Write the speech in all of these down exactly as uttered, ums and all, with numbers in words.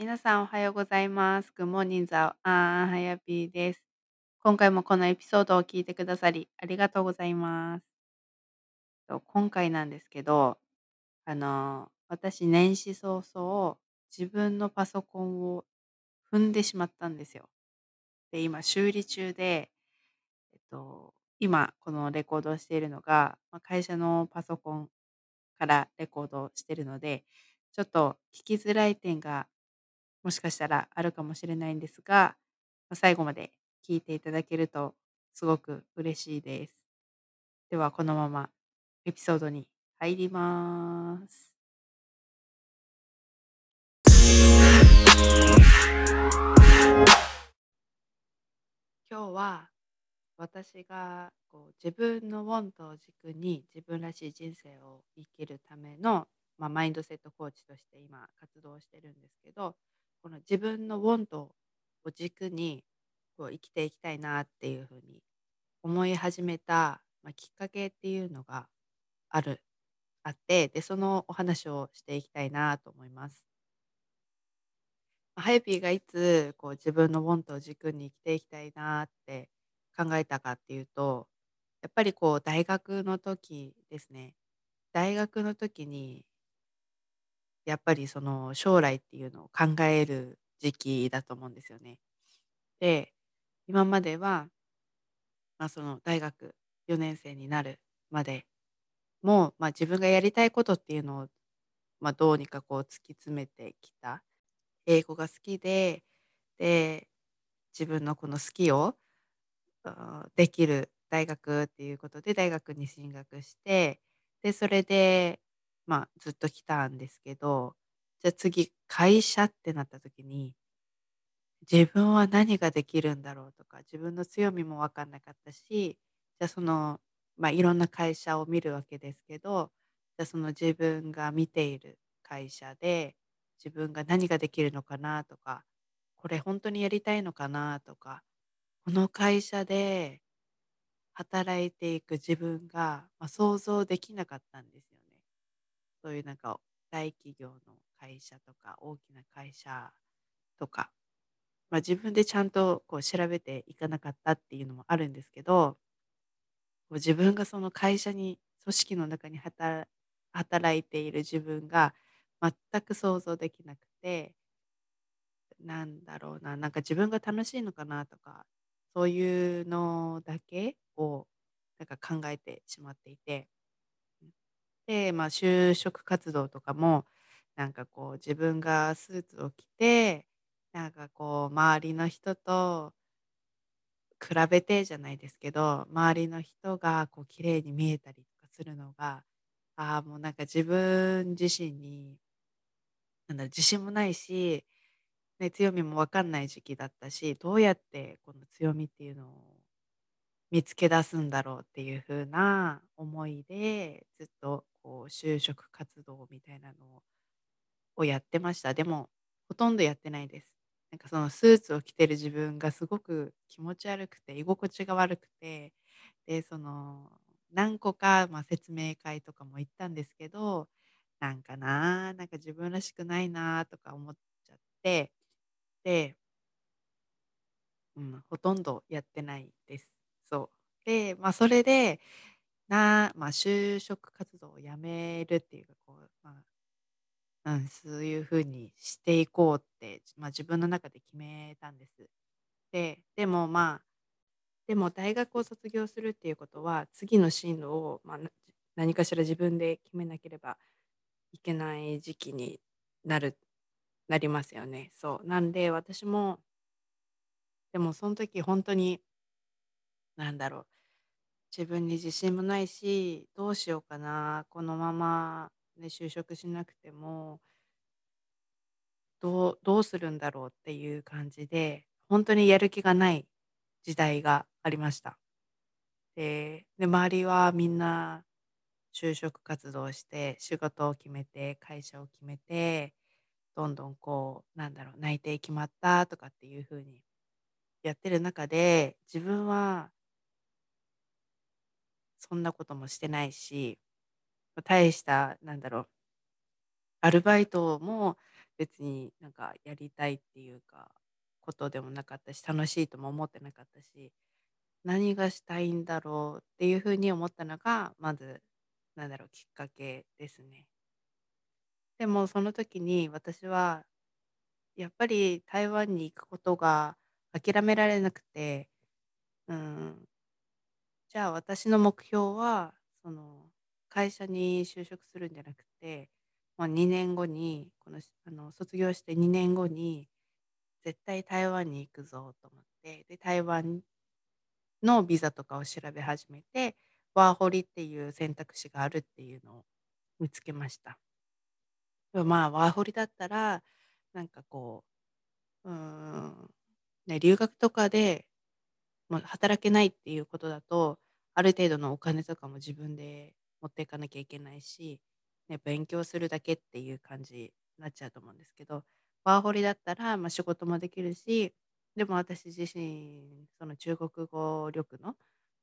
皆さんおはようございます。Good morning, the あーはやぴーです。今回もこのエピソードを聞いてくださりありがとうございます。と今回なんですけど、あのー私年始早々自分のパソコンを踏んでしまったんですよ。で、今修理中で、えっと、今このレコードをしているのが、まあ、会社のパソコンからレコードをしているので、ちょっと聞きづらい点がもしかしたらあるかもしれないんですが、まあ最後まで聞いていただけるとすごく嬉しいです。では、このままエピソードに入ります。今日は私がこう自分のウォントを軸に自分らしい人生を生きるための、まあ、マインドセットコーチとして今活動してるんですけど、この自分のウォントを軸にこう生きていきたいなっていうふうに思い始めた、まあ、きっかけっていうのがあるあって、でそのお話をしていきたいなと思います。まあハイピーがいつこう自分のウォントを軸に生きていきたいなって考えたかっていうと、やっぱりこう大学の時ですね。大学の時にやっぱりその将来っていうのを考える時期だと思うんですよね。で、今までは、まあ、その大学よねん生になるまでも、まあ、自分がやりたいことっていうのを、まあ、どうにかこう突き詰めてきた。英語が好きで、で、自分のこの好きをあーできる大学っていうことで大学に進学して、でそれでまあずっと来たんですけど、じゃあ次会社ってなった時に自分は何ができるんだろうとか、自分の強みも分かんなかったし、じゃあその、まあ、いろんな会社を見るわけですけど、じゃあその自分が見ている会社で自分が何ができるのかなとか、これ本当にやりたいのかなとか、この会社で働いていく自分が、まあ、想像できなかったんですよね。そういうなんか大企業の会社とか大きな会社とか、まあ、自分でちゃんとこう調べていかなかったっていうのもあるんですけど、こう自分がその会社に組織の中に働働いている自分が全く想像できなくて、なんだろうな、なんか自分が楽しいのかなとか、そういうのだけをなんか考えてしまっていて、で、まあ、就職活動とかも、なんかこう、自分がスーツを着て、なんかこう、周りの人と比べてじゃないですけど、周りの人がこう、綺麗に見えたりとかするのが、ああ、もうなんか自分自身に、なんだろう、自信もないし、ね、強みも分かんない時期だったし、どうやってこの強みっていうのを見つけ出すんだろうっていう風な思いで、ずっとこう就職活動みたいなのををやってました。でもほとんどやってないです。なんかそのスーツを着てる自分がすごく気持ち悪くて居心地が悪くて、でその何個か、まあ、説明会とかも行ったんですけど、なんかなあ、なんか自分らしくないなあとか思っちゃって、で、うん、ほとんどやってないです。そう。で、まあ、それで、な、まあ、就職活動をやめるっていうか、こう、まあ、うん、そういうふうにしていこうって、まあ、自分の中で決めたんです。で、でもまあ、でも大学を卒業するっていうことは、次の進路を、まあ、な何かしら自分で決めなければいけない時期になる、なりますよね。そう。なんで、私も、でもその時本当に、なんだろう、自分に自信もないし、どうしようかな、このまま、ね、就職しなくてもどうどうするんだろうっていう感じで、本当にやる気がない時代がありました。でで周りはみんな就職活動して、仕事を決めて、会社を決めて、どんどんこう、なんだろう、内定決まったとかっていう風にやってる中で、自分はそんなこともしてないし、大した、なんだろう、アルバイトも別になんかやりたいっていうかことでもなかったし、楽しいとも思ってなかったし、何がしたいんだろうっていうふうに思ったのがまずなんだろうきっかけですね。でもその時に私はやっぱり台湾に行くことが諦められなくて、うん、じゃあ私の目標はその会社に就職するんじゃなくて、もうにねんごにこのあの卒業してにねんごに絶対台湾に行くぞと思って、で台湾のビザとかを調べ始めて、ワーホリっていう選択肢があるっていうのを見つけました。でもまあワーホリだったらなんかこううーん、ね、留学とかでもう働けないっていうことだと、ある程度のお金とかも自分で持っていかなきゃいけないし、ね、勉強するだけっていう感じになっちゃうと思うんですけど、ワーホリだったら、まあ、仕事もできるし、でも私自身その中国語力の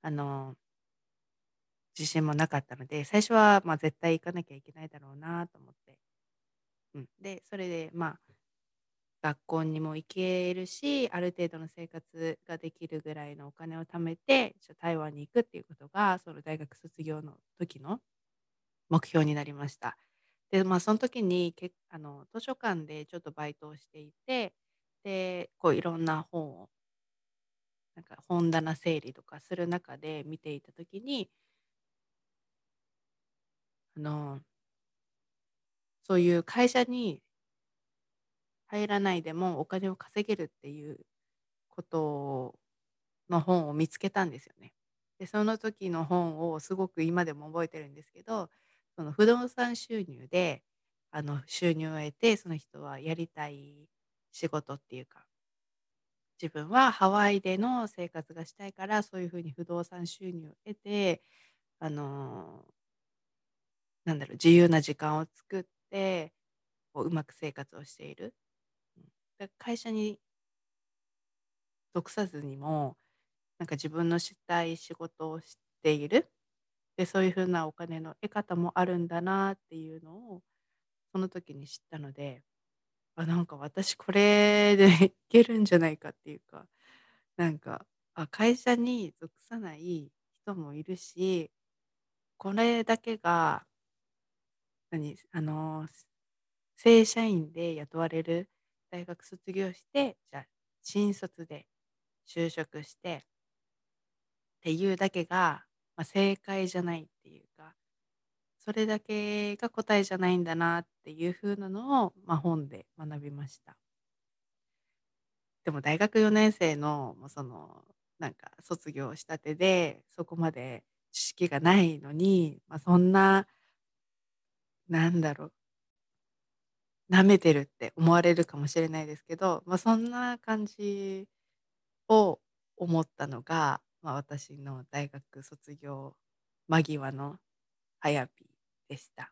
あの自信もなかったので、最初はまあ絶対行かなきゃいけないだろうなと思って、うん、でそれでまあ学校にも行けるし、ある程度の生活ができるぐらいのお金を貯めて、じゃあ台湾に行くっていうことがその大学卒業の時の目標になりました。でまあその時にけあの図書館でちょっとバイトをしていて、でこういろんな本をなんか本棚整理とかする中で見ていた時に、あのそういう会社に入らないでもお金を稼げるっていうことの本を見つけたんですよね。でその時の本をすごく今でも覚えてるんですけど、その不動産収入であの収入を得て、その人はやりたい仕事っていうか、自分はハワイでの生活がしたいから、そういうふうに不動産収入を得て、あのなんだろう自由な時間を作ってこううまく生活をしている。うんだから会社に属さずにもなんか自分のしたい仕事をしている。でそういうふうなお金の得方もあるんだなっていうのをその時に知ったので、あなんか私これで いけるんじゃないかっていうか、なんかあ会社に属さない人もいるし、これだけが何あの正社員で雇われる、大学卒業してじゃあ新卒で就職してっていうだけが、まあ、正解じゃないっていうか、それだけが答えじゃないんだなっていう風なのを、まあ、本で学びました。でも大学よねん生のもうそのなんか卒業したてでそこまで知識がないのに、まあ、そんななんだろう舐めてるって思われるかもしれないですけど、まあ、そんな感じを思ったのが、まあ、私の大学卒業間際の早日でした。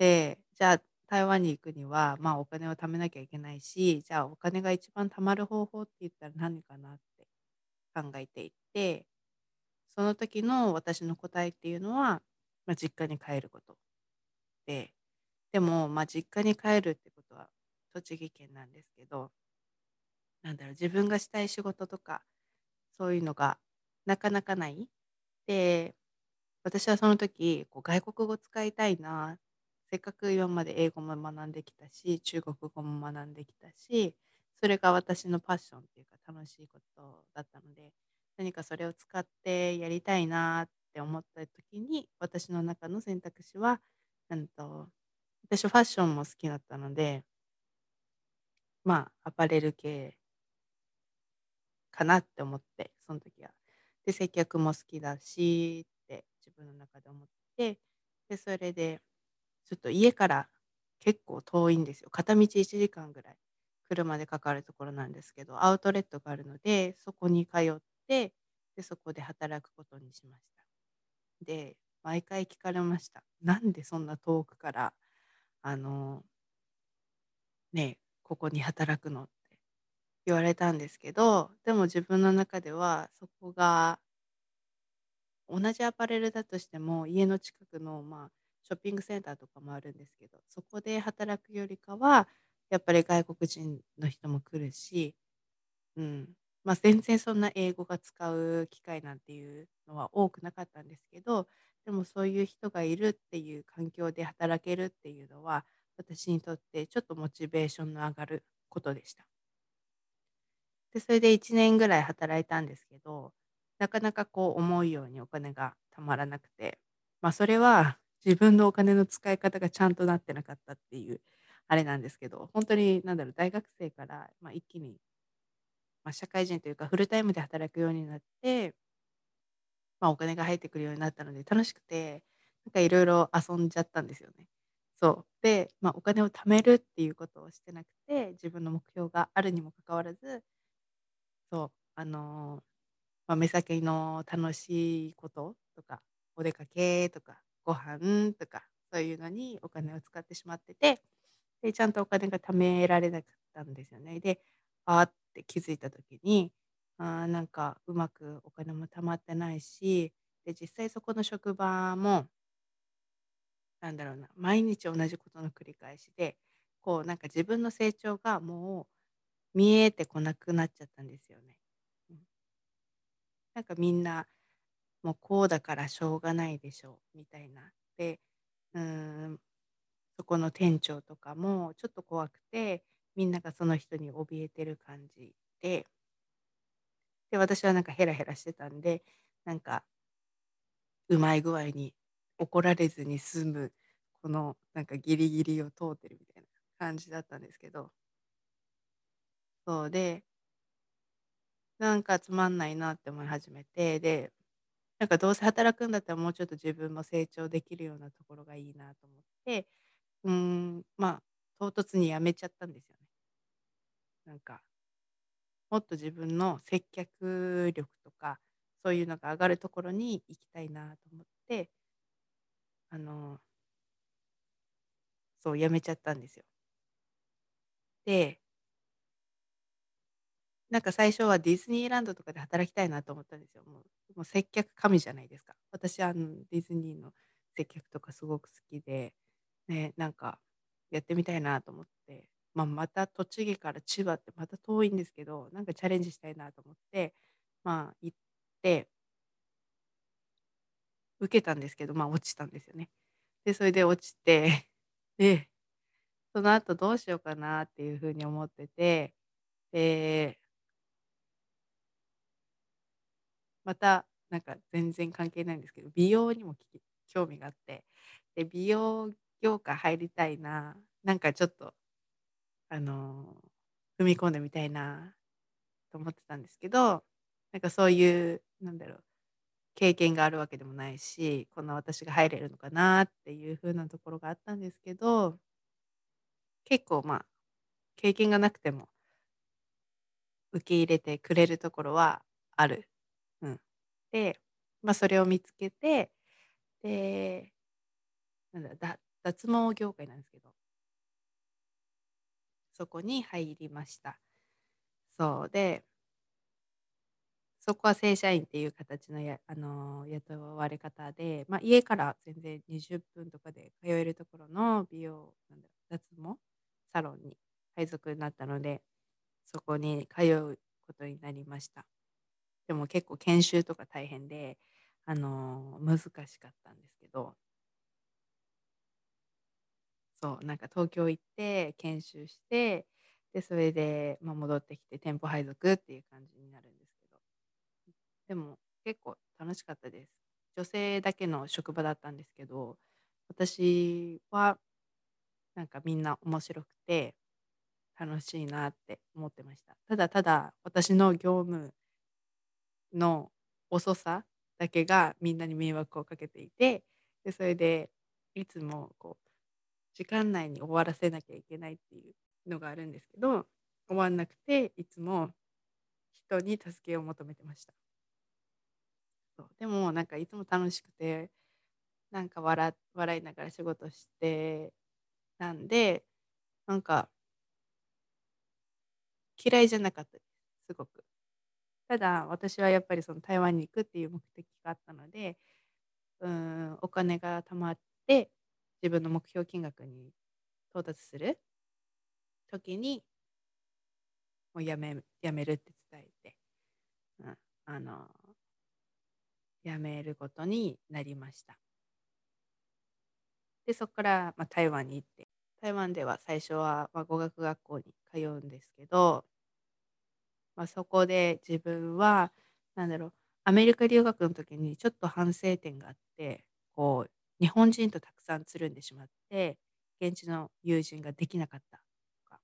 でじゃあ台湾に行くには、まあ、お金を貯めなきゃいけないし、じゃあお金が一番貯まる方法って言ったら何かなって考えていて、その時の私の答えっていうのは、まあ、実家に帰ることで、でも、まあ、実家に帰るってことは栃木県なんですけど、なんだろう自分がしたい仕事とかそういうのがなかなかない。で私はその時こう外国語使いたいな、せっかく今まで英語も学んできたし中国語も学んできたし、それが私のパッションっていうか楽しいことだったので、何かそれを使ってやりたいなって思った時に、私の中の選択肢はなんと私ファッションも好きだったので、まあアパレル系かなって思って、その時はで接客も好きだしって自分の中で思って、でそれでちょっと家から結構遠いんですよ。片道いちじかんぐらい車でかかるところなんですけど、アウトレットがあるのでそこに通って、でそこで働くことにしました。で毎回聞かれました。なんでそんな遠くからあのねここに働くのって言われたんですけど、でも自分の中ではそこが同じアパレルだとしても家の近くの、まあ、ショッピングセンターとかもあるんですけど、そこで働くよりかはやっぱり外国人の人も来るし、うんまあ、全然そんな英語が使う機会なんていうのは多くなかったんですけど、でもそういう人がいるっていう環境で働けるっていうのは、私にとってちょっとモチベーションの上がることでした。でそれでいちねんぐらい働いたんですけど、なかなかこう思うようにお金がたまらなくて、まあ、それは自分のお金の使い方がちゃんとなってなかったっていうあれなんですけど、本当になんだろう、大学生からまあ一気に、まあ、社会人というかフルタイムで働くようになって、まあ、お金が入ってくるようになったので楽しくて、なんかいろいろ遊んじゃったんですよね。そうで、まあ、お金を貯めるっていうことをしてなくて、自分の目標があるにもかかわらず、そうあのーまあ、目先の楽しいこととか、お出かけとかご飯とか、そういうのにお金を使ってしまってて、でちゃんとお金が貯められなかったんですよね。であーって気づいた時に、あーなんかうまくお金も貯まってないし、で実際そこの職場もなんだろうな、毎日同じことの繰り返しで、こうなんか自分の成長がもう見えてこなくなっちゃったんですよね。うんなんかみんなもうこうだからしょうがないでしょうみたいな。でうーんそこの店長とかもちょっと怖くて、みんながその人に怯えてる感じで、で私はなんかヘラヘラしてたんで、なんかうまい具合に怒られずに済む、このなんかギリギリを通ってるみたいな感じだったんですけど、そうでなんかつまんないなって思い始めて、でなんかどうせ働くんだったらもうちょっと自分も成長できるようなところがいいなと思って、うーんまあ唐突に辞めちゃったんですよね。なんかもっと自分の接客力とかそういうのが上がるところに行きたいなと思って、あのそう辞めちゃったんですよ。でなんか最初はディズニーランドとかで働きたいなと思ったんですよ。もうもう接客神じゃないですか。私はあのディズニーの接客とかすごく好きで、ね、なんかやってみたいなと思って、まあ、また栃木から千葉ってまた遠いんですけど、なんかチャレンジしたいなと思って、まあ、行って受けたんですけど、まあ、落ちたんですよね。でそれで落ちてでその後どうしようかなっていうふうに思ってて、でまたなんか全然関係ないんですけど、美容にもき興味があって、で美容業界入りたいな、なんかちょっとあのー踏み込んでみたいなと思ってたんですけど、なんかそういうなんだろう経験があるわけでもないし、こんな私が入れるのかなっていう風なところがあったんですけど、結構まあ経験がなくても受け入れてくれるところはある。うん、で、まあ、それを見つけて、でなんだだ脱毛業界なんですけど、そこに入りました。そうでそこは正社員っていう形のや、あのー雇われ方で、まあ、家から全然にじゅっぷんとかで通えるところの美容なんだ脱毛サロンに配属になったので、そこに通うことになりました。でも結構研修とか大変で、あのー難しかったんですけど、そうなんか東京行って研修して、でそれで、まあ、戻ってきて店舗配属っていう感じになるんですけど、でも結構楽しかったです。女性だけの職場だったんですけど、私はなんかみんな面白くて楽しいなって思ってました。ただただ私の業務の遅さだけがみんなに迷惑をかけていて、でそれでいつもこう時間内に終わらせなきゃいけないっていうのがあるんですけど、終わんなくていつも人に助けを求めてました。そうでもなんかいつも楽しくて、なんか笑笑いながら仕事してたんで、なんか嫌いじゃなかったです、すごく。ただ私はやっぱりその台湾に行くっていう目的があったので、うーんお金が貯まって自分の目標金額に到達する時にもうやめ、やめるって伝えて、うん、あのやめることになりました。でそこから、まあ、台湾に行って、台湾では最初は、まあ、語学学校に通うんですけど、まあ、そこで自分はなんだろう、アメリカ留学の時にちょっと反省点があって、こう日本人とたくさんつるんでしまって現地の友人ができなかったとか、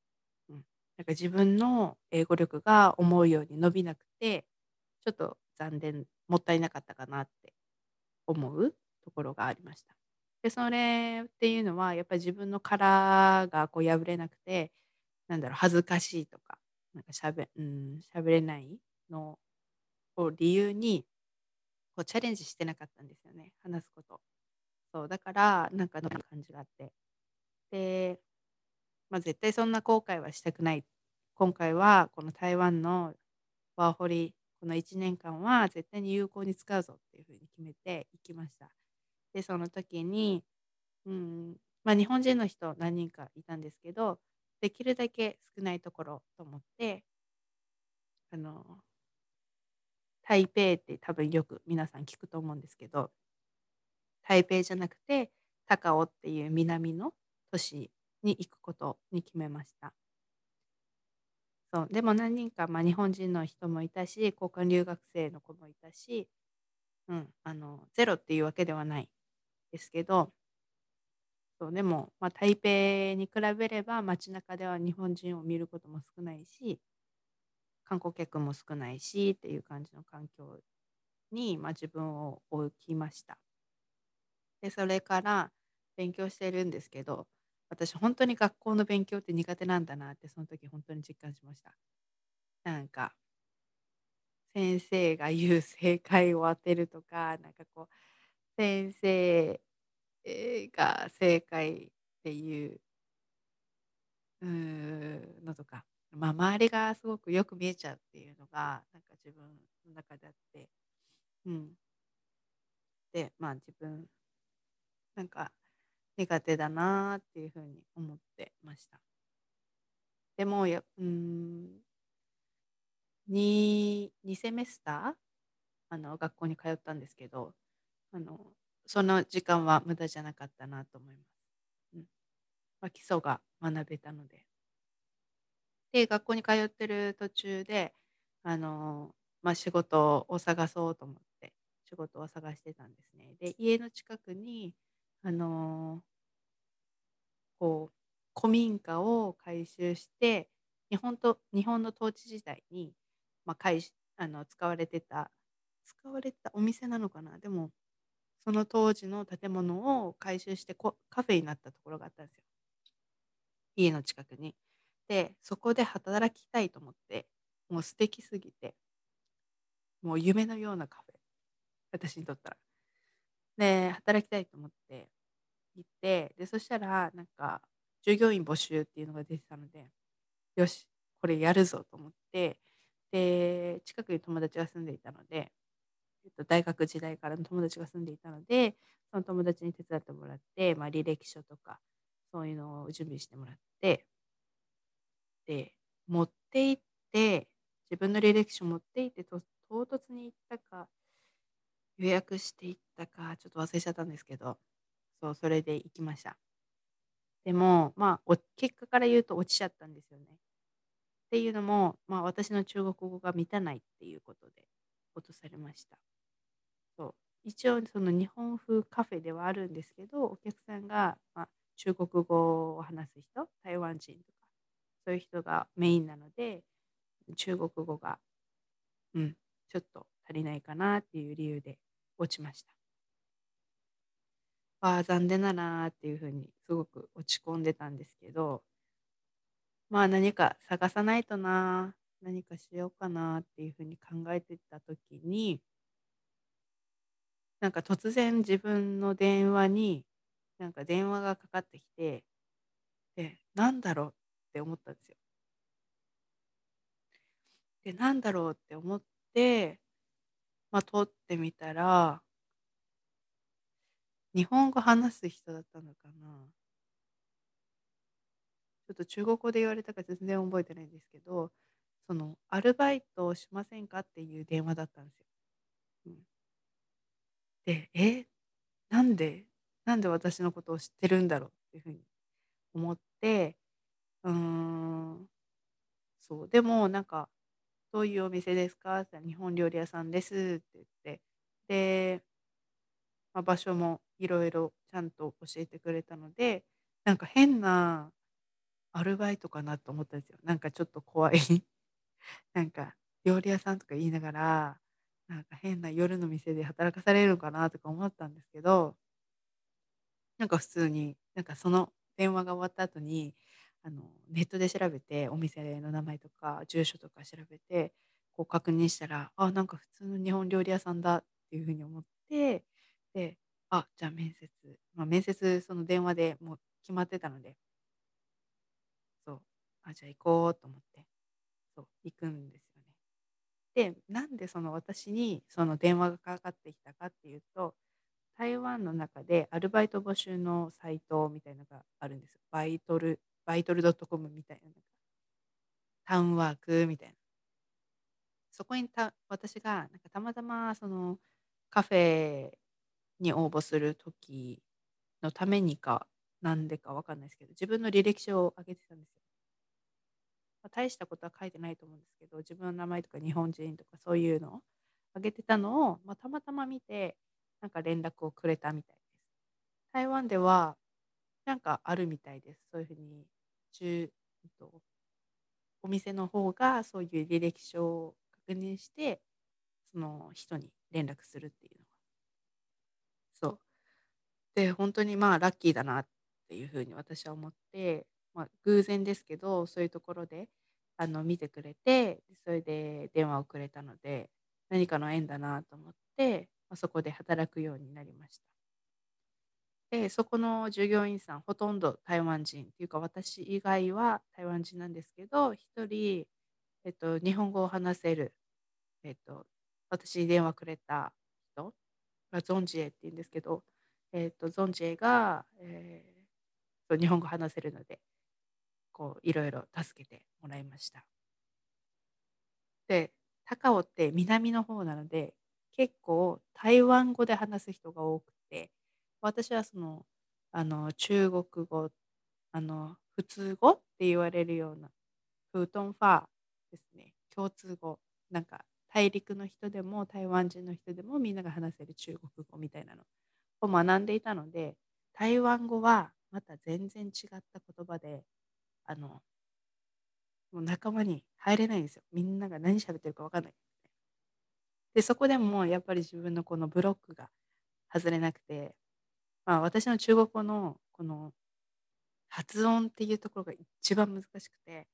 うん、なんか自分の英語力が思うように伸びなくてちょっと残念、もったいなかったかなって思うところがありました。でそれっていうのはやっぱり自分の殻がこう破れなくて、なんだろう、恥ずかしいとか、なんかしゃべ、うん、しゃべれないのを理由にこうチャレンジしてなかったんですよね、話すこと。そうだからなんかどんな感じがあって、で、まあ、絶対そんな後悔はしたくない。今回はこの台湾のワーホリ、このいちねんかんは絶対に有効に使うぞっていうふうに決めていきました。でその時に、うんまあ、日本人の人何人かいたんですけど、できるだけ少ないところと思って、あの台北って多分よく皆さん聞くと思うんですけど、台北じゃなくて高雄っていう南の都市に行くことに決めました。そうでも何人か、まあ、日本人の人もいたし交換留学生の子もいたし、うん、あのゼロっていうわけではないですけど、そうでも、まあ、台北に比べれば街中では日本人を見ることも少ないし観光客も少ないしっていう感じの環境に、まあ、自分を置きました。でそれから勉強してるんですけど、私本当に学校の勉強って苦手なんだなってその時本当に実感しました。なんか先生が言う正解を当てるとか、なんかこう先生が正解っていうのとか、まあ、周りがすごくよく見えちゃうっていうのがなんか自分の中であって、うん、でまあ自分なんか苦手だなっていうふうに思ってました。でもやうーんに, にセメスターあの学校に通ったんですけど、あのその時間は無駄じゃなかったなと思います、うんまあ、基礎が学べたので。で学校に通ってる途中であの、まあ、仕事を探そうと思って仕事を探してたんですね。で家の近くにあのこう古民家を改修して日 本, と日本の統治時代にまあ、会あの使われてた使われてたお店なのかな、でもその当時の建物を改修してこカフェになったところがあったんですよ、家の近くに。でそこで働きたいと思って、もう素敵すぎてもう夢のようなカフェ、私にとったら。で働きたいと思って行って、でそしたらなんか従業員募集っていうのが出てたので、よしこれやるぞと思って、で近くに友達が住んでいたので、えっと、大学時代からの友達が住んでいたので、その友達に手伝ってもらって、まあ、履歴書とかそういうのを準備してもらって、で持って行って自分の履歴書持って行ってと唐突に行ったか予約して行ったかちょっと忘れちゃったんですけど、そうそれで行きました。でもまあ結果から言うと落ちちゃったんですよね。っていうのも、まあ、私の中国語が満たないっていうことで落とされました。そう一応その日本風カフェではあるんですけど、お客さんが、まあ、中国語を話す人、台湾人とかそういう人がメインなので中国語が、うん、ちょっと足りないかなっていう理由で落ちました。わあ残念だなっていうふうにすごく落ち込んでたんですけど、まあ何か探さないとな、何かしようかなっていうふうに考えてた時に、なんか突然自分の電話になんか電話がかかってきて、でなんだろうって思ったんですよ。でなんだろうって思って、まあ取ってみたら、日本語話す人だったのかな。ちょょっと中国語で言われたか全然覚えてないんですけど、そのアルバイトしませんかっていう電話だったんですよ。うん、で、えなんでなんで私のことを知ってるんだろうっていうふうに思って、うーんそうでもなんかどういうお店ですかって言ったら日本料理屋さんですって言ってで、まあ、場所もいろいろちゃんと教えてくれたので、なんか変なアルバイトかなと思ったんですよ。なんかちょっと怖いなんか料理屋さんとか言いながらなんか変な夜の店で働かされるのかなとか思ったんですけど、なんか普通になんかその電話が終わった後にあのネットで調べてお店の名前とか住所とか調べてこう確認したら、あなんか普通の日本料理屋さんだっていうふうに思って、であじゃあ面接、まあ、面接その電話でもう決まってたので、そうあじゃあ行こうと思ってそう行くんですよね。でなんでその私にその電話がかかってきたかっていうと、台湾の中でアルバイト募集のサイトみたいなのがあるんですよ。バイトルバイトル .com みたいな、タウンワークみたいな。そこにた私がなんかたまたまそのカフェに応募する時のためにかなんでか分かんないですけど、自分の履歴書を上げてたんですよ。まあ、大したことは書いてないと思うんですけど、自分の名前とか日本人とかそういうのを上げてたのを、まあ、たまたま見て、なんか連絡をくれたみたいです。台湾ではなんかあるみたいです。そういうふうに中、えっと、お店の方がそういう履歴書を確認してその人に連絡するっていうのが。そうで本当にまあラッキーだなっていうふうに私は思って、まあ、偶然ですけどそういうところであの見てくれてそれで電話をくれたので何かの縁だなと思って、まあ、そこで働くようになりました。でそこの従業員さんほとんど台湾人っていうか私以外は台湾人なんですけど、一人、えっと、日本語を話せる、えっと、私に電話くれた人がゾンジエって言うんですけど、えっと、ゾンジエが、えー、日本語を話せるのでこういろいろ助けてもらいました。で高雄って南の方なので結構台湾語で話す人が多くて、私はそのあの中国語あの普通語って言われるような普通話ですね、共通語、なんか大陸の人でも台湾人の人でもみんなが話せる中国語みたいなのを学んでいたので、台湾語はまた全然違った言葉であのもう仲間に入れないんですよ。みんなが何喋ってるか分かんない。でそこでもやっぱり自分のこのブロックが外れなくて。まあ、私の中国語のこの発音っていうところが一番難しくて、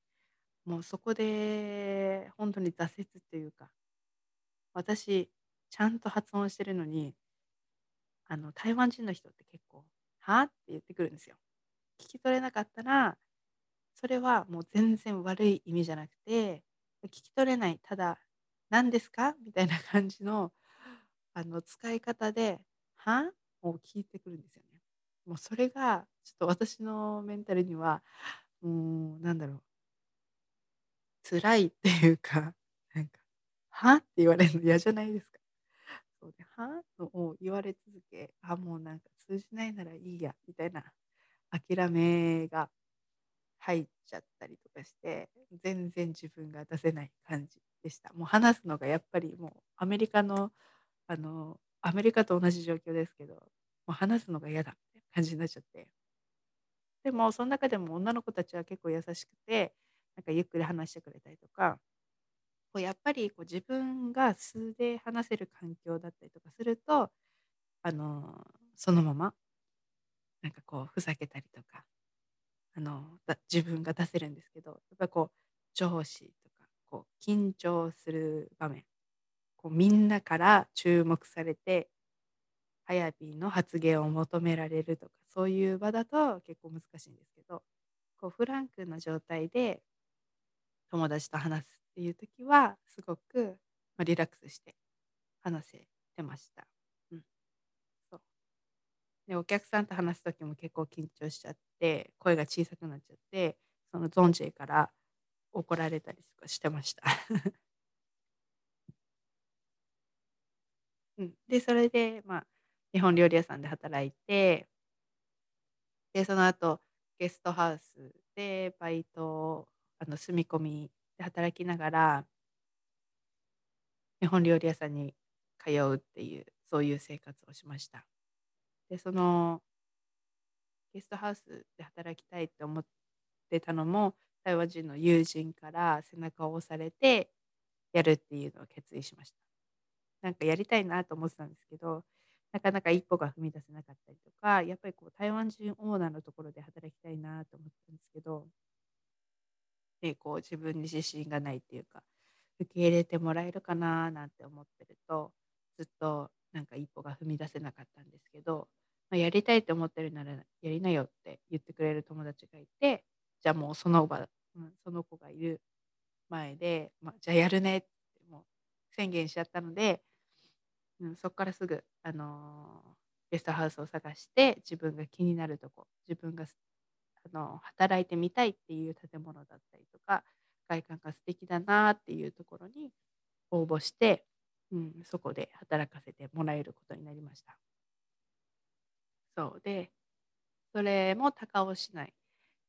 もうそこで本当に挫折というか、私ちゃんと発音してるのにあの台湾人の人って結構「は？」って言ってくるんですよ。聞き取れなかったらそれはもう全然悪い意味じゃなくて、聞き取れない、ただ「何ですか？」みたいな感じのあの使い方で「は？」を聞いてくるんですよね。もうそれがちょっと私のメンタルにはもうなんだろう辛いっていうか、なんかはって言われるの嫌じゃないですか。そうではを言われ続け、あもうなんか通じないならいいやみたいな諦めが入っちゃったりとかして、全然自分が出せない感じでした。もう話すのがやっぱりもうアメリカのあのアメリカと同じ状況ですけど、もう話すのが嫌だって感じになっちゃって、でもその中でも女の子たちは結構優しくて、なんかゆっくり話してくれたりとか、こうやっぱりこう自分が素で話せる環境だったりとかすると、あのそのままなんかこうふざけたりとか、あの自分が出せるんですけど、やっぱこう上司とかこう緊張する場面、こうみんなから注目されてはやびの発言を求められるとか、そういう場だと結構難しいんですけど、こうフランクな状態で友達と話すっていう時はすごくリラックスして話せてました。うん、そうでお客さんと話す時も結構緊張しちゃって声が小さくなっちゃって、そのゾンジェから怒られたりとかしてました、うん、でそれで、まあ、日本料理屋さんで働いて、でその後ゲストハウスでバイト、あの住み込みで働きながら日本料理屋さんに通うっていう、そういう生活をしました。でそのゲストハウスで働きたいって思ってたのも、台湾人の友人から背中を押されてやるっていうのを決意しました。なんかやりたいなと思ってたんですけど、なかなか一歩が踏み出せなかったりとか、やっぱりこう台湾人オーナーのところで働きたいなと思ったんですけど、ね、こう自分に自信がないっていうか、受け入れてもらえるかななんて思ってると、ずっとなんか一歩が踏み出せなかったんですけど、まあ、やりたいと思ってるならやりなよって言ってくれる友達がいて、じゃあもうその場、うん、その子がいる前で、まあ、じゃあやるねってもう宣言しちゃったので、うん、そこからすぐ、あのー、ゲストハウスを探して、自分が気になるとこ、自分が、あのー、働いてみたいっていう建物だったりとか、外観が素敵だなっていうところに応募して、うん、そこで働かせてもらえることになりました。そうで、それも高尾市内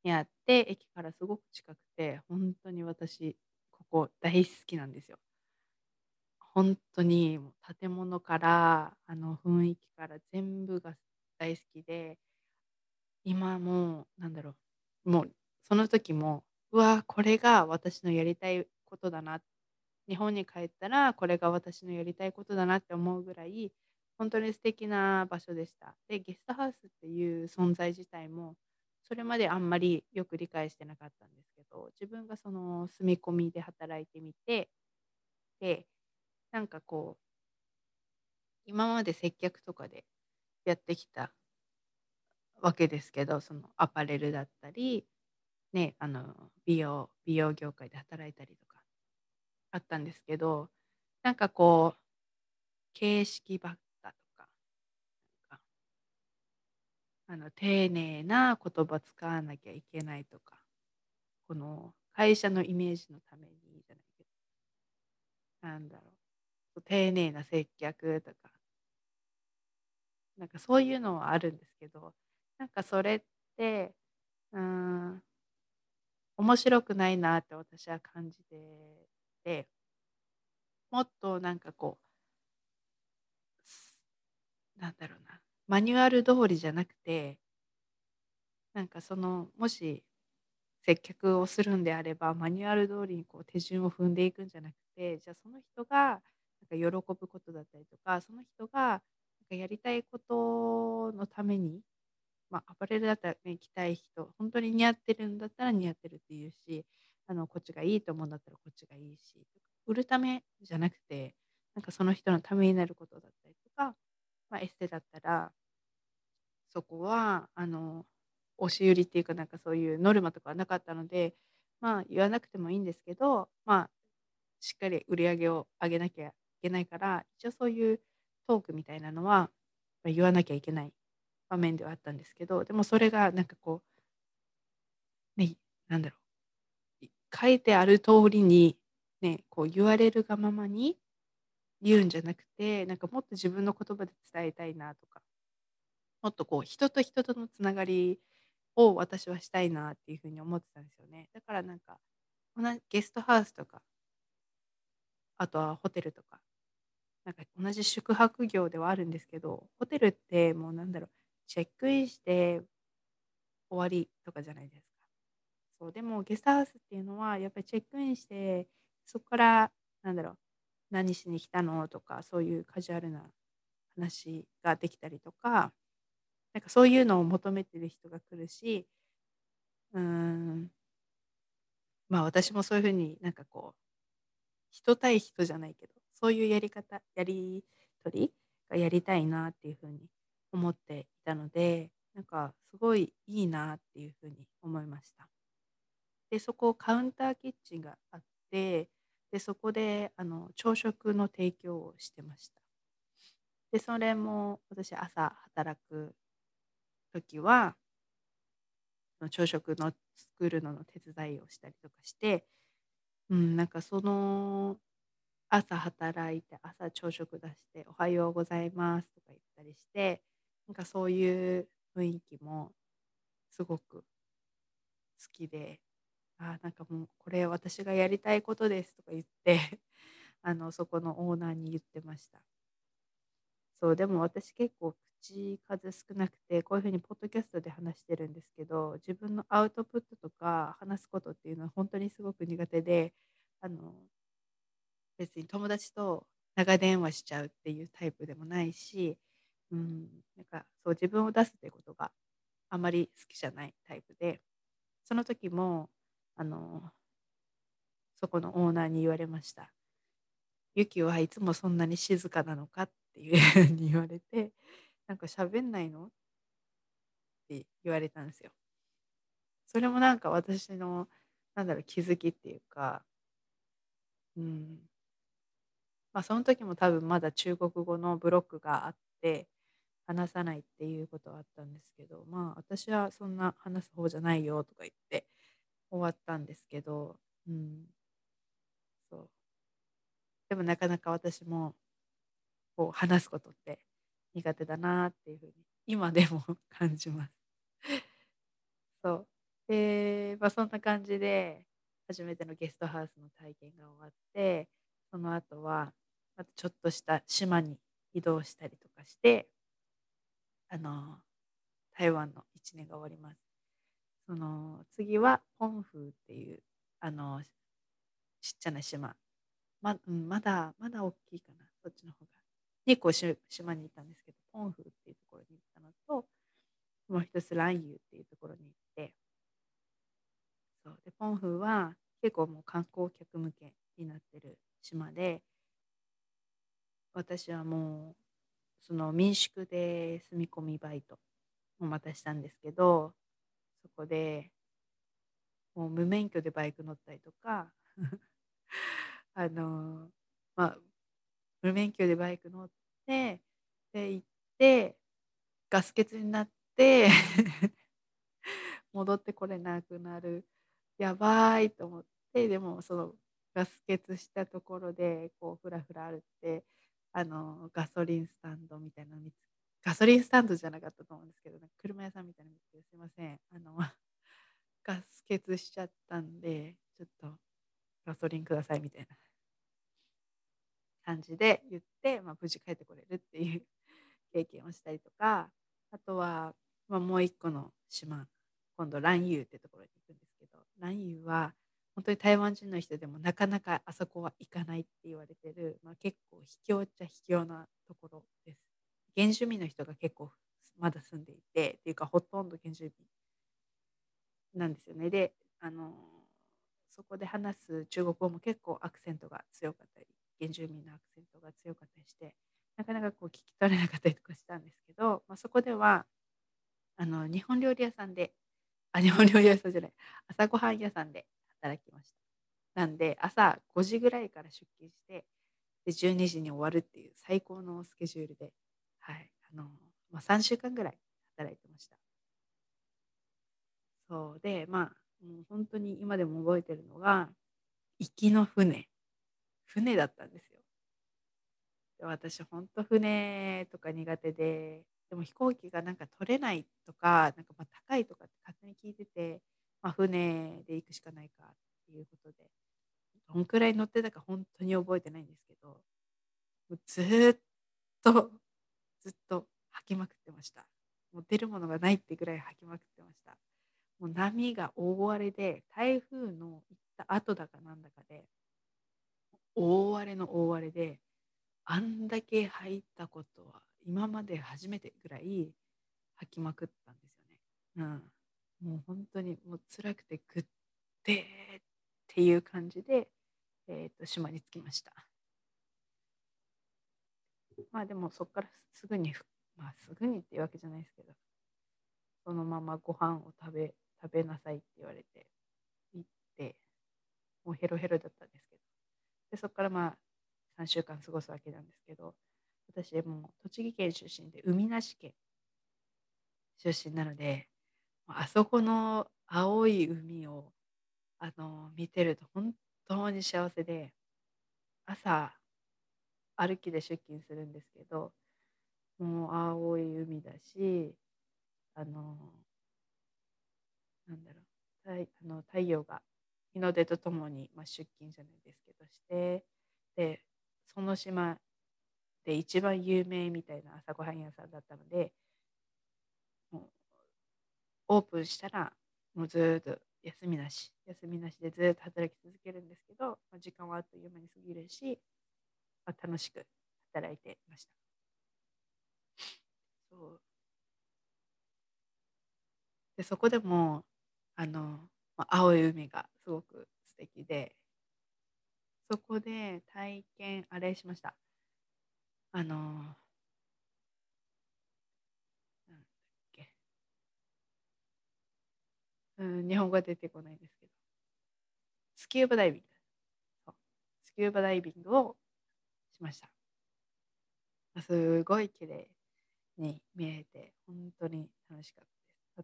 にあって、駅からすごく近くて、本当に私ここ大好きなんですよ。本当にもう建物からあの雰囲気から全部が大好きで、今もうなんだろう、もうその時もうわこれが私のやりたいことだな、日本に帰ったらこれが私のやりたいことだなって思うぐらい本当に素敵な場所でした。でゲストハウスっていう存在自体もそれまであんまりよく理解してなかったんですけど、自分がその住み込みで働いてみて、でなんかこう今まで接客とかでやってきたわけですけど、そのアパレルだったり、ね、あの美容、美容業界で働いたりとかあったんですけど、なんかこう形式ばっかとか、なんかあの丁寧な言葉使わなきゃいけないとか、この会社のイメージのためにじゃないけど、なんだろう、丁寧な接客とか、なんかそういうのはあるんですけど、なんかそれってうーん面白くないなって私は感じてて、もっとなんかこうなんだろうな、マニュアル通りじゃなくて、なんかそのもし接客をするんであればマニュアル通りにこう手順を踏んでいくんじゃなくて、じゃあその人がなんか喜ぶことだったりとか、その人がなんかやりたいことのために、まあ、アパレルだったら、ね、着たい人、本当に似合ってるんだったら似合ってるっていうし、あのこっちがいいと思うんだったらこっちがいいし、売るためじゃなくて、なんかその人のためになることだったりとか、まあ、エステだったらそこはあの押し売りっていうか、なんかそういうノルマとかはなかったので、まあ、言わなくてもいいんですけど、まあ、しっかり売り上げを上げなきゃいけないから、一応そういうトークみたいなのは言わなきゃいけない場面ではあったんですけど、でもそれがなんかこう、ね、なんだろう、書いてある通りに、ね、こう言われるがままに言うんじゃなくて、なんかもっと自分の言葉で伝えたいなとか、もっとこう人と人とのつながりを私はしたいなっていうふうに思ってたんですよね。だからなんか同じゲストハウスとか、あとはホテルとか、なんか同じ宿泊業ではあるんですけど、ホテルってもうなんだろう、チェックインして終わりとかじゃないですか。そうでもゲストハウスっていうのはやっぱりチェックインして、そこからなんだろう、何しに来たのとか、そういうカジュアルな話ができたりとか、なんかそういうのを求めてる人が来るし、うーんまあ私もそういうふうになんかこう人対人じゃないけど、そういうやり方、やり取りがやりたいなっていうふうに思っていたので、なんかすごいいいなっていうふうに思いました。でそこカウンターキッチンがあって、でそこであの朝食の提供をしてました。でそれも私朝働く時は朝食の作るのの手伝いをしたりとかして、うん、なんかその朝働いて朝朝食出しておはようございますとか言ったりして、なんかそういう雰囲気もすごく好きで、あなんかもうこれ私がやりたいことですとか言ってあのそこのオーナーに言ってました。そうでも私結構口数少なくて、こういうふうにポッドキャストで話してるんですけど、自分のアウトプットとか話すことっていうのは本当にすごく苦手で、あの別に友達と長電話しちゃうっていうタイプでもないし、うん、なんかそう自分を出すってことがあまり好きじゃないタイプで、その時もあのそこのオーナーに言われました。ユキはいつもそんなに静かなのかっていうふうに言われて、なんか喋んないのって言われたんですよ。それもなんか私のなんだろう気づきっていうか、うん、まあその時も多分まだ中国語のブロックがあって話さないっていうことはあったんですけど、まあ私はそんな話す方じゃないよとか言って終わったんですけど、うん、そうでもなかなか私もこう話すことって苦手だなっていうふうに今でも感じます。そうで、まあ、そんな感じで初めてのゲストハウスの体験が終わって、その後はまたちょっとした島に移動したりとかして、あの台湾のいちねんが終わります。その次はポンフーっていうあのちっちゃな島、ま、うん、まだまだ大きいかな、そっちの方がにこ島に行ったんですけど、ポンフーっていうところに行ったのと、もう一つ蘭遊っていうところに行って、そうでポンフーは結構もう観光客向けになってる島で、私はもうその民宿で住み込みバイトもまたしたんですけど、そこでもう無免許でバイク乗ったりとかあのまあ無免許でバイク乗ってで行ってガス欠になって戻ってこれなくなる、やばいと思って、でもそのガス欠したところでこうふらふら歩いて、あのガソリンスタンドみたいなの見つけ、ガソリンスタンドじゃなかったと思うんですけど、なんか車屋さんみたいなの見つけて、すいませんあのガス欠しちゃったんでちょっとガソリンくださいみたいな感じで言って、まあ、無事帰ってこれるっていう経験をしたりとか、あとは、まあ、もう一個の島、今度蘭遊ってところに行くんですけど、蘭遊は本当に台湾人の人でもなかなかあそこは行かないって言われてる、まあ、結構卑怯っちゃ卑怯なところです。原住民の人が結構まだ住んでいてっていうか、ほとんど原住民なんですよね。で、あのそこで話す中国語も結構アクセントが強かったり、原住民のアクセントが強かったりしてなかなかこう聞き取れなかったりとかしたんですけど、まあ、そこではあの日本料理屋さんであ日本料理屋さんじゃない朝ごはん屋さんで働きました。なんで朝ごじぐらいから出勤してでじゅうにじに終わるっていう最高のスケジュールで、はいあのまあ、さんしゅうかんぐらい働いてました。そうでまあもう本当に今でも覚えてるのが行きの船船だったんですよ。で私本当船とか苦手で、でも飛行機がなんか取れないとか、なんかまあ高いとかって勝手に聞いてて、まあ、船で行くしかないかっていうことで、どんくらい乗ってたか本当に覚えてないんですけど、もうずっとずっと吐きまくってました。もう出るものがないってぐらい吐きまくってました。もう波が大荒れで、台風の行った後だかなんだかで、大荒れの大荒れで、あんだけ入ったことは今まで初めてぐらい吐きまくったんですよね、うん、もう本当にもう辛くてぐってっていう感じで、えー、と島に着きました。まあでもそこからすぐに、まあ、すぐにっていうわけじゃないですけど、そのままご飯を食べ食べなさいって言われて行って、もうヘロヘロだったんですけど、でそこからまあさんしゅうかん過ごすわけなんですけど、私もう栃木県出身で海なし県出身なので、あそこの青い海をあの見てると本当に幸せで、朝歩きで出勤するんですけど、もう青い海だし、あのなんだろう、太あの太陽が日の出とともに、まあ、出勤じゃないですけどして、でその島で一番有名みたいな朝ごはん屋さんだったので、もうオープンしたらもうずっと休みなし休みなしでずっと働き続けるんですけど、まあ、時間はあっという間に過ぎるし、まあ、楽しく働いていました。そうで、そこでもあの、まあ、青い海がすごく素敵で、そこで体験あれしました。あのなんだっけ、うん、日本語が出てこないんですけど、スキューバダイビングそうスキューバダイビングをしました。すごい綺麗に見えて本当に楽しかったです。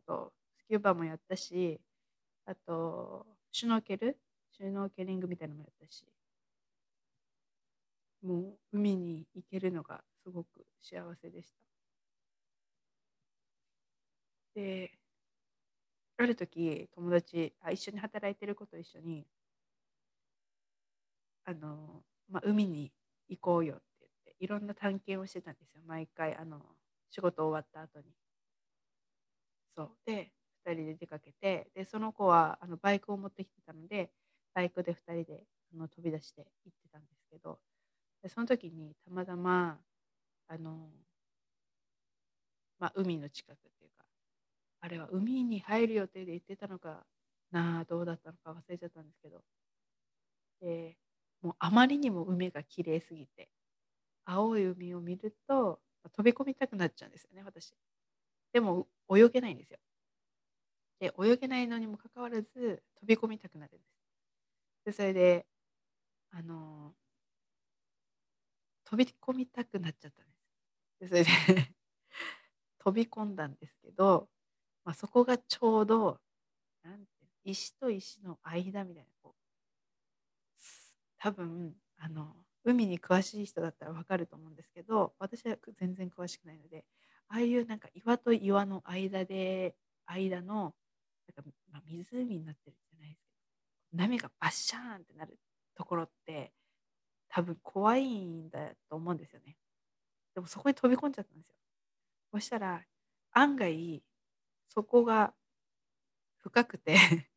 あとスキューバもやったし、あとシュノーケルシュノーケリングみたいなのもやったし、もう海に行けるのがすごく幸せでした。である時友達あ一緒に働いてる子と一緒にあの、まあ、海に行こうよって言っていろんな探検をしてたんですよ。毎回あの仕事終わった後にそうでふたりで出かけて、でその子はあのバイクを持ってきてたのでバイクでふたりであの飛び出して行ってたんですけど、でその時にたまたまあの、まあ、海の近くっていうか、あれは海に入る予定で行ってたのかなどうだったのか忘れちゃったんですけど、でもうあまりにも海が綺麗すぎて青い海を見ると飛び込みたくなっちゃうんですよね、私。でも泳げないんですよ。で泳げないのにもかかわらず飛び込みたくなるんです。でそれであの飛び込みたくなっちゃったんです。でそれで飛び込んだんですけど、まあ、そこがちょうどなんて石と石の間みたいな、こう多分あの海に詳しい人だったら分かると思うんですけど、私は全然詳しくないので、ああいうなんか岩と岩の間で間のなんか、まあ、湖になってるじゃないですか。波がバッシャーンってなるところって多分怖いんだと思うんですよね。でもそこに飛び込んじゃったんですよ。そしたら案外そこが深くて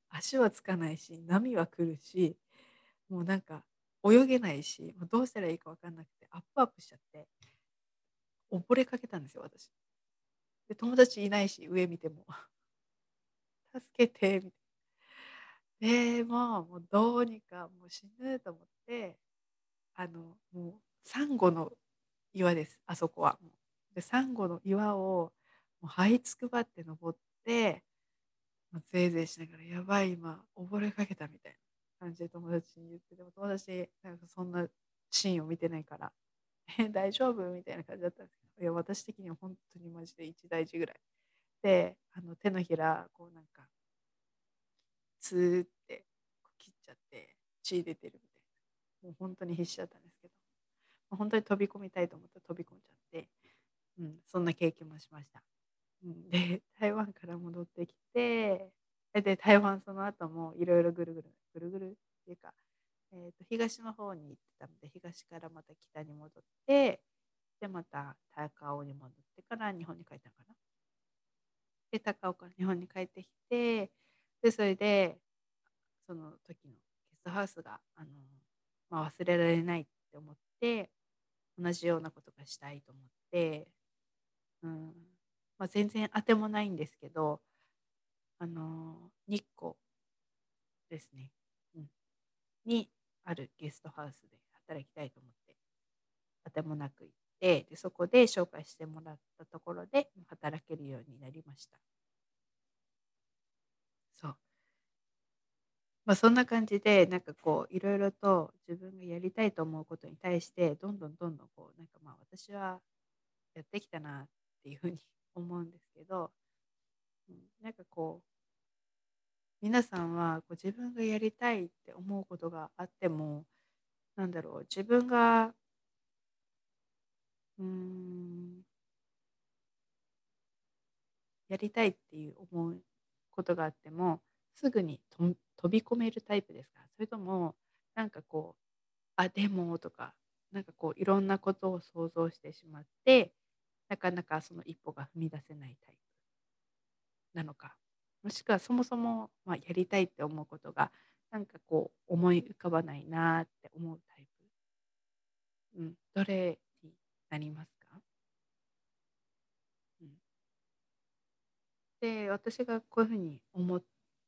足はつかないし波は来るし、もうなんか泳げないし、もうどうしたらいいか分かんなくてアップアップしちゃって溺れかけたんですよ、私。で友達いないし上見ても助けてみたいな。でもうもうどうにかもう死ぬと思って、あのもうサンゴの岩です、あそこは。でサンゴの岩をもう這いつくばって登って、ぜいぜいしながらやばい今溺れかけたみたいな感じで友達に言って、でも友達なんかそんなシーンを見てないからえ大丈夫みたいな感じだったんですけど、いや私的には本当にマジで一大事ぐらいで、あの手のひらこうなんかツーって切っちゃって血出てるみたいな。もう本当に必死だったんですけど、本当に飛び込みたいと思って飛び込んじゃって、うん、そんな経験もしました。で台湾から戻ってきて、で台湾その後もいろいろぐるぐるぐるぐるっていうか、えー、と東の方に行ってたので、東からまた北に戻って、でまた高尾に戻ってから日本に帰ったのかな。で高尾から日本に帰ってきて、でそれでその時のゲストハウスがあのまあ、忘れられないって思って、同じようなことがしたいと思って、うんまあ、全然当てもないんですけど、あのー、日光ですね、うん、にあるゲストハウスで働きたいと思って当てもなく行って、でそこで紹介してもらったところで働けるようになりました。そうまあ、そんな感じでなんかこういろいろと自分がやりたいと思うことに対してどんどんどんどんこうなんかまあ私はやってきたなっていうふうに思うんですけど、なんかこう皆さんはこう自分がやりたいって思うことがあっても、なんだろう、自分がうーんやりたいっていう思うことがあってもすぐにと飛び込めるタイプですか？それともなんかこうあでもとかなんかこういろんなことを想像してしまってなかなかその一歩が踏み出せないタイプなのか、もしくはそもそも、まあ、やりたいって思うことがなんかこう思い浮かばないなーって思うタイプ、うん、どれになりますか？うん、で私がこういうふうに思っ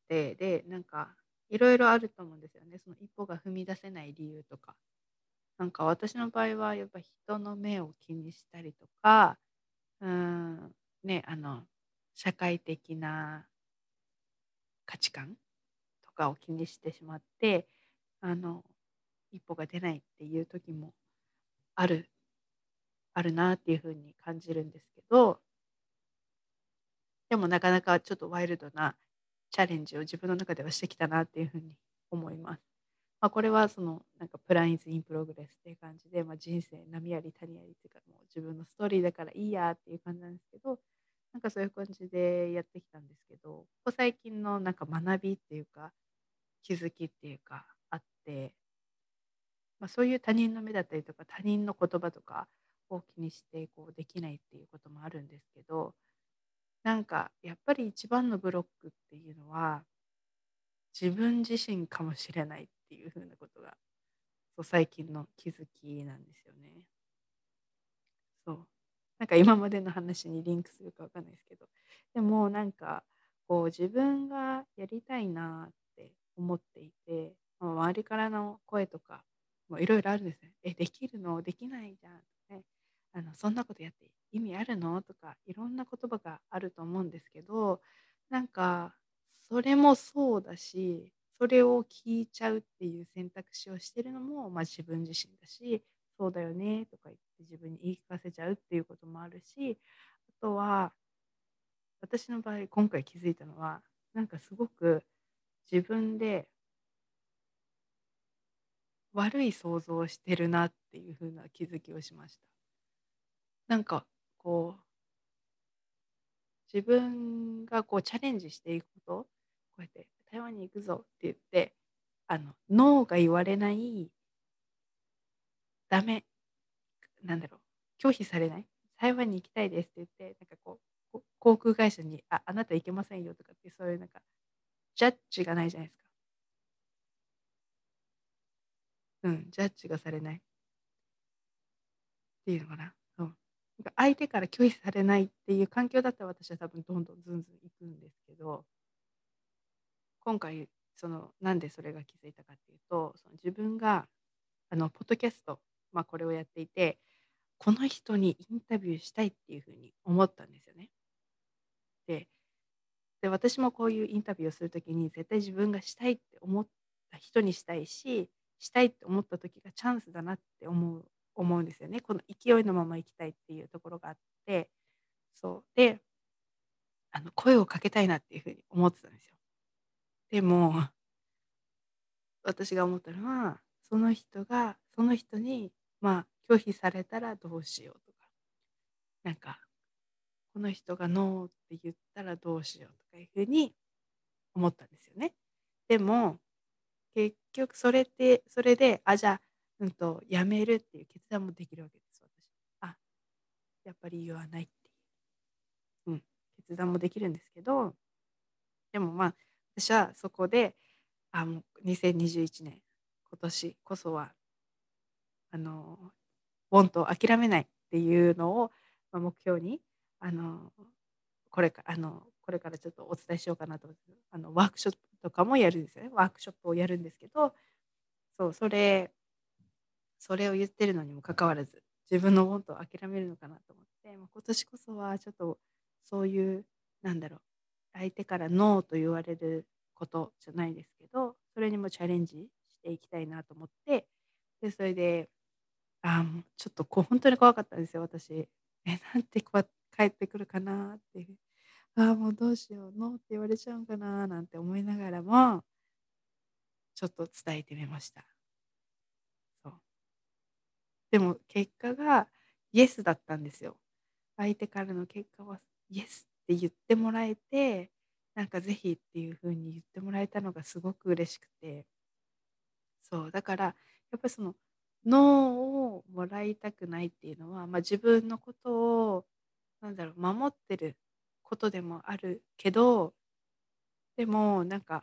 てでなんかいろいろあると思うんですよね。その一歩が踏み出せない理由とか、なんか私の場合はやっぱ人の目を気にしたりとか、うーんねあの社会的な価値観とかを気にしてしまって、あの一歩が出ないっていう時もあるあるなっていうふうに感じるんですけど、でもなかなかちょっとワイルドなチャレンジを自分の中ではしてきたなっていうふうに思います。まあ、これはそのなんかプランイズインプログレスっていう感じで、まあ、人生波あり谷ありっていうかもう自分のストーリーだからいいやっていう感じなんですけど、なんかそういう感じでやってきたんですけど、ここ最近のなんか学びっていうか気づきっていうかあって、まあ、そういう他人の目だったりとか他人の言葉とかを気にしてこうできないっていうこともあるんですけど、なんかやっぱり一番のブロックっていうのは自分自身かもしれないっていうふうなことがそう最近の気づきなんですよね。そうなんか今までの話にリンクするかわかんないですけど、でもなんかこう自分がやりたいなって思っていて、まあ周りからの声とかもいろいろあるんですね。えできるの？できないじゃんとかね、あのそんなことやって意味あるの？とかいろんな言葉があると思うんですけど、なんかそれもそうだし、それを聞いちゃうっていう選択肢をしてるのも、まあ、自分自身だし、そうだよねとか言って自分に言い聞かせちゃうっていうこともあるし、あとは私の場合今回気づいたのはなんかすごく自分で悪い想像をしてるなっていうふうな気づきをしました。なんかこう自分がこうチャレンジしていくこと、こうやって台湾に行くぞって言ってあのノーが言われない、ダメなんだろう、拒否されない、台湾に行きたいですって言ってなんかこうこ航空会社に あ, あなた行けませんよとかって、そういうなんかジャッジがないじゃないですか。うんジャッジがされないっていうのかな。そうなんか相手から拒否されないっていう環境だったら私は多分どんどんずんずん行くんですけど、今回そのなんでそれが気づいたかっていうと、その自分があのポッドキャスト、まあ、これをやっていてこの人にインタビューしたいっていうふうに思ったんですよね。でで私もこういうインタビューをするときに絶対自分がしたいって思った人にしたいし、したいって思ったときがチャンスだなって思う思うんですよね。この勢いのまま行きたいっていうところがあって、そうであの声をかけたいなっていうふうに思ってたんですよ。でも私が思ったのはその人がその人にまあ拒否されたらどうしようとか、なんかこの人がノーって言ったらどうしようとかいうふうに思ったんですよね。でも結局それってそれであじゃあうんとやめるっていう決断もできるわけです。私あやっぱり言わないっていう、うん、決断もできるんですけど、でもまあ私はそこであもうにせんにじゅういちねん今年こそはあのボンと諦めないっていうのを、まあ、目標にあのこれかあのこれからちょっとお伝えしようかなと思って、あのワークショップとかもやるんですよね。ワークショップをやるんですけど、そうそれそれを言ってるのにもかかわらず自分のボンと諦めるのかなと思って、まあ、今年こそはちょっとそういうなんだろう相手からノーと言われることじゃないですけど、それにもチャレンジしていきたいなと思って、でそれであもうちょっとこう本当に怖かったんですよ私。えなんてこう帰ってくるかなっていうああ、もうどうしよう、ノーって言われちゃうかななんて思いながらも、ちょっと伝えてみました。そう。でも結果がイエスだったんですよ。相手からの結果はイエスって言ってもらえて、なんかぜひっていう風に言ってもらえたのがすごく嬉しくて、そう、だからやっぱりそのノーをもらいたくないっていうのは、まあ、自分のことをなんだろう守ってることでもあるけど、でもなんか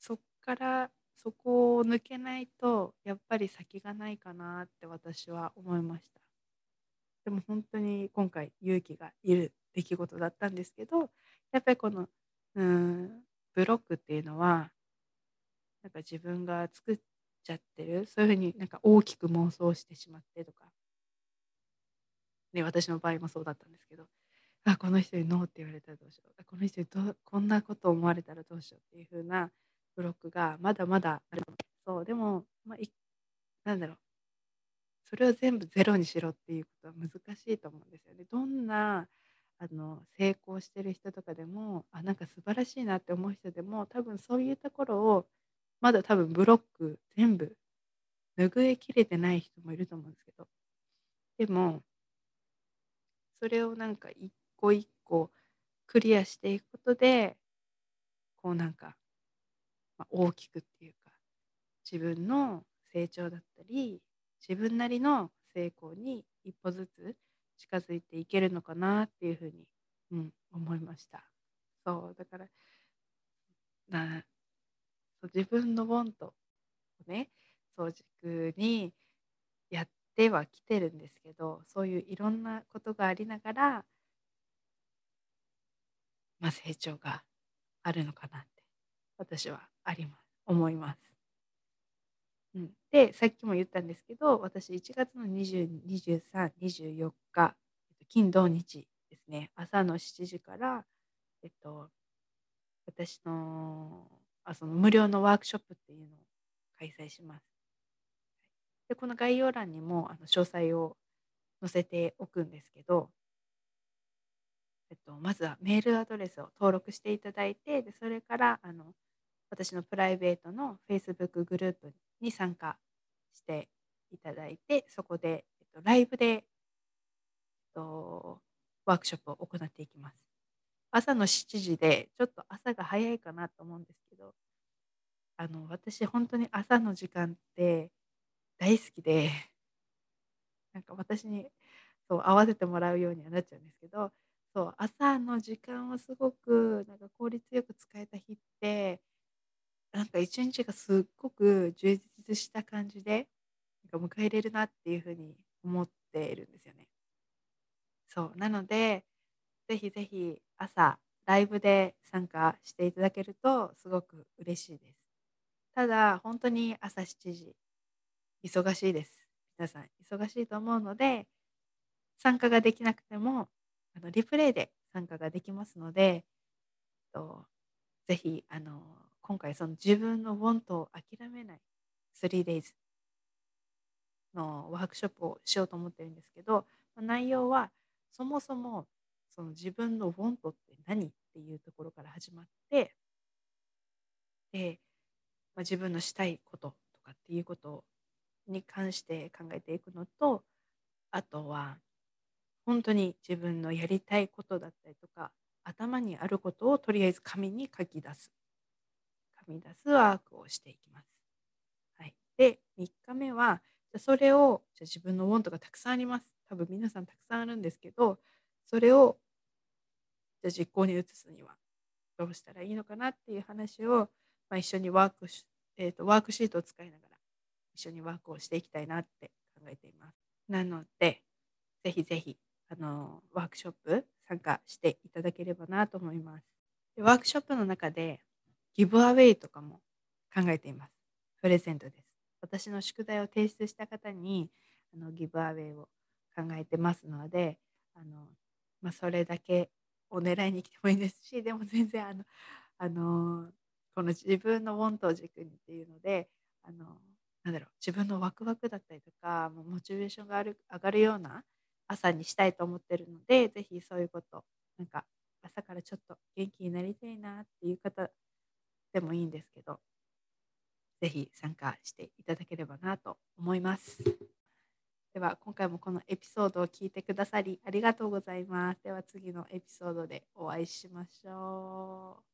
そっからそこを抜けないとやっぱり先がないかなって私は思いました。でも本当に今回勇気がいる出来事だったんですけど、やっぱりこのうーんブロックっていうのはなんか自分が作っちゃってる、そういうふうになんか大きく妄想してしまってとか、ね、私の場合もそうだったんですけど、あこの人にノーって言われたらどうしよう、あこの人にどうこんなこと思われたらどうしようっていう風なブロックがまだまだあるの。そうでも、まあ、いなんだろうそれを全部ゼロにしろっていうことは難しいと思うんですよね。どんなあの成功してる人とかでも、あなんか素晴らしいなって思う人でも、多分そういうところをまだ多分ブロック全部拭いきれてない人もいると思うんですけど、でもそれをなんか一個一個クリアしていくことで、こうなんかまあ大きくっていうか、自分の成長だったり自分なりの成功に一歩ずつ近づいていけるのかなっていうふうに、うん、思いました。そうだからなそう自分のボンとね、そう軸にやってはきてるんですけど、そういういろんなことがありながら、まあ、成長があるのかなって私はあります思います。うん、でさっきも言ったんですけど、私いちがつのにじゅう、にじゅうさん、にじゅうよっか金土日ですね、朝のしちじから、えっと、私のあその無料のワークショップっていうのを開催します。でこの概要欄にもあの詳細を載せておくんですけど、えっと、まずはメールアドレスを登録していただいて、でそれからあの私のプライベートの フェイスブック グループに参加していただいて、そこで、えっと、ライブで、えっと、ワークショップを行っていきます。朝のしちじで、ちょっと朝が早いかなと思うんですけど、あの私本当に朝の時間って大好きで、なんか私にそう合わせてもらうようにはなっちゃうんですけど、そう朝の時間をすごくなんか効率よく使えた日って、なんか一日がすっごく充実した感じでなんか迎えれるなっていうふうに思っているんですよね。そうなのでぜひぜひ朝ライブで参加していただけるとすごく嬉しいです。ただ本当に朝しちじ忙しいです。皆さん忙しいと思うので、参加ができなくてもあのリプレイで参加ができますので、とぜひあの今回その自分のウォントを諦めない スリーデイズ のワークショップをしようと思ってるんですけど、内容はそもそもその自分のウォントって何っていうところから始まって、で、まあ、自分のしたいこととかっていうことに関して考えていくのと、あとは本当に自分のやりたいことだったりとか、頭にあることをとりあえず紙に書き出す紙出すワークをしていきます。はい、でみっかめはそれをじゃ自分のウォントがたくさんあります。多分皆さんたくさんあるんですけど、それをじゃ実行に移すにはどうしたらいいのかなっていう話を、まあ、一緒にワークし、えーと、ワークシートを使いながら一緒にワークをしていきたいなって考えています。なのでぜひぜひあのワークショップ参加していただければなと思います。でワークショップの中でギブアウェイとかも考えています。プレゼントです。私の宿題を提出した方にあのギブアウェイを考えてますので、あの、まあ、それだけを狙いに来てもいいですし、でも全然あの、あのー、この自分のウォントを軸にっていうので、あのー、なんだろう自分のワクワクだったりとか、もうモチベーションがある上がるような朝にしたいと思ってるので、ぜひそういうことなんか朝からちょっと元気になりたいなっていう方でもいいんですけど、ぜひ参加していただければなと思います。では今回もこのエピソードを聞いてくださりありがとうございます。では次のエピソードでお会いしましょう。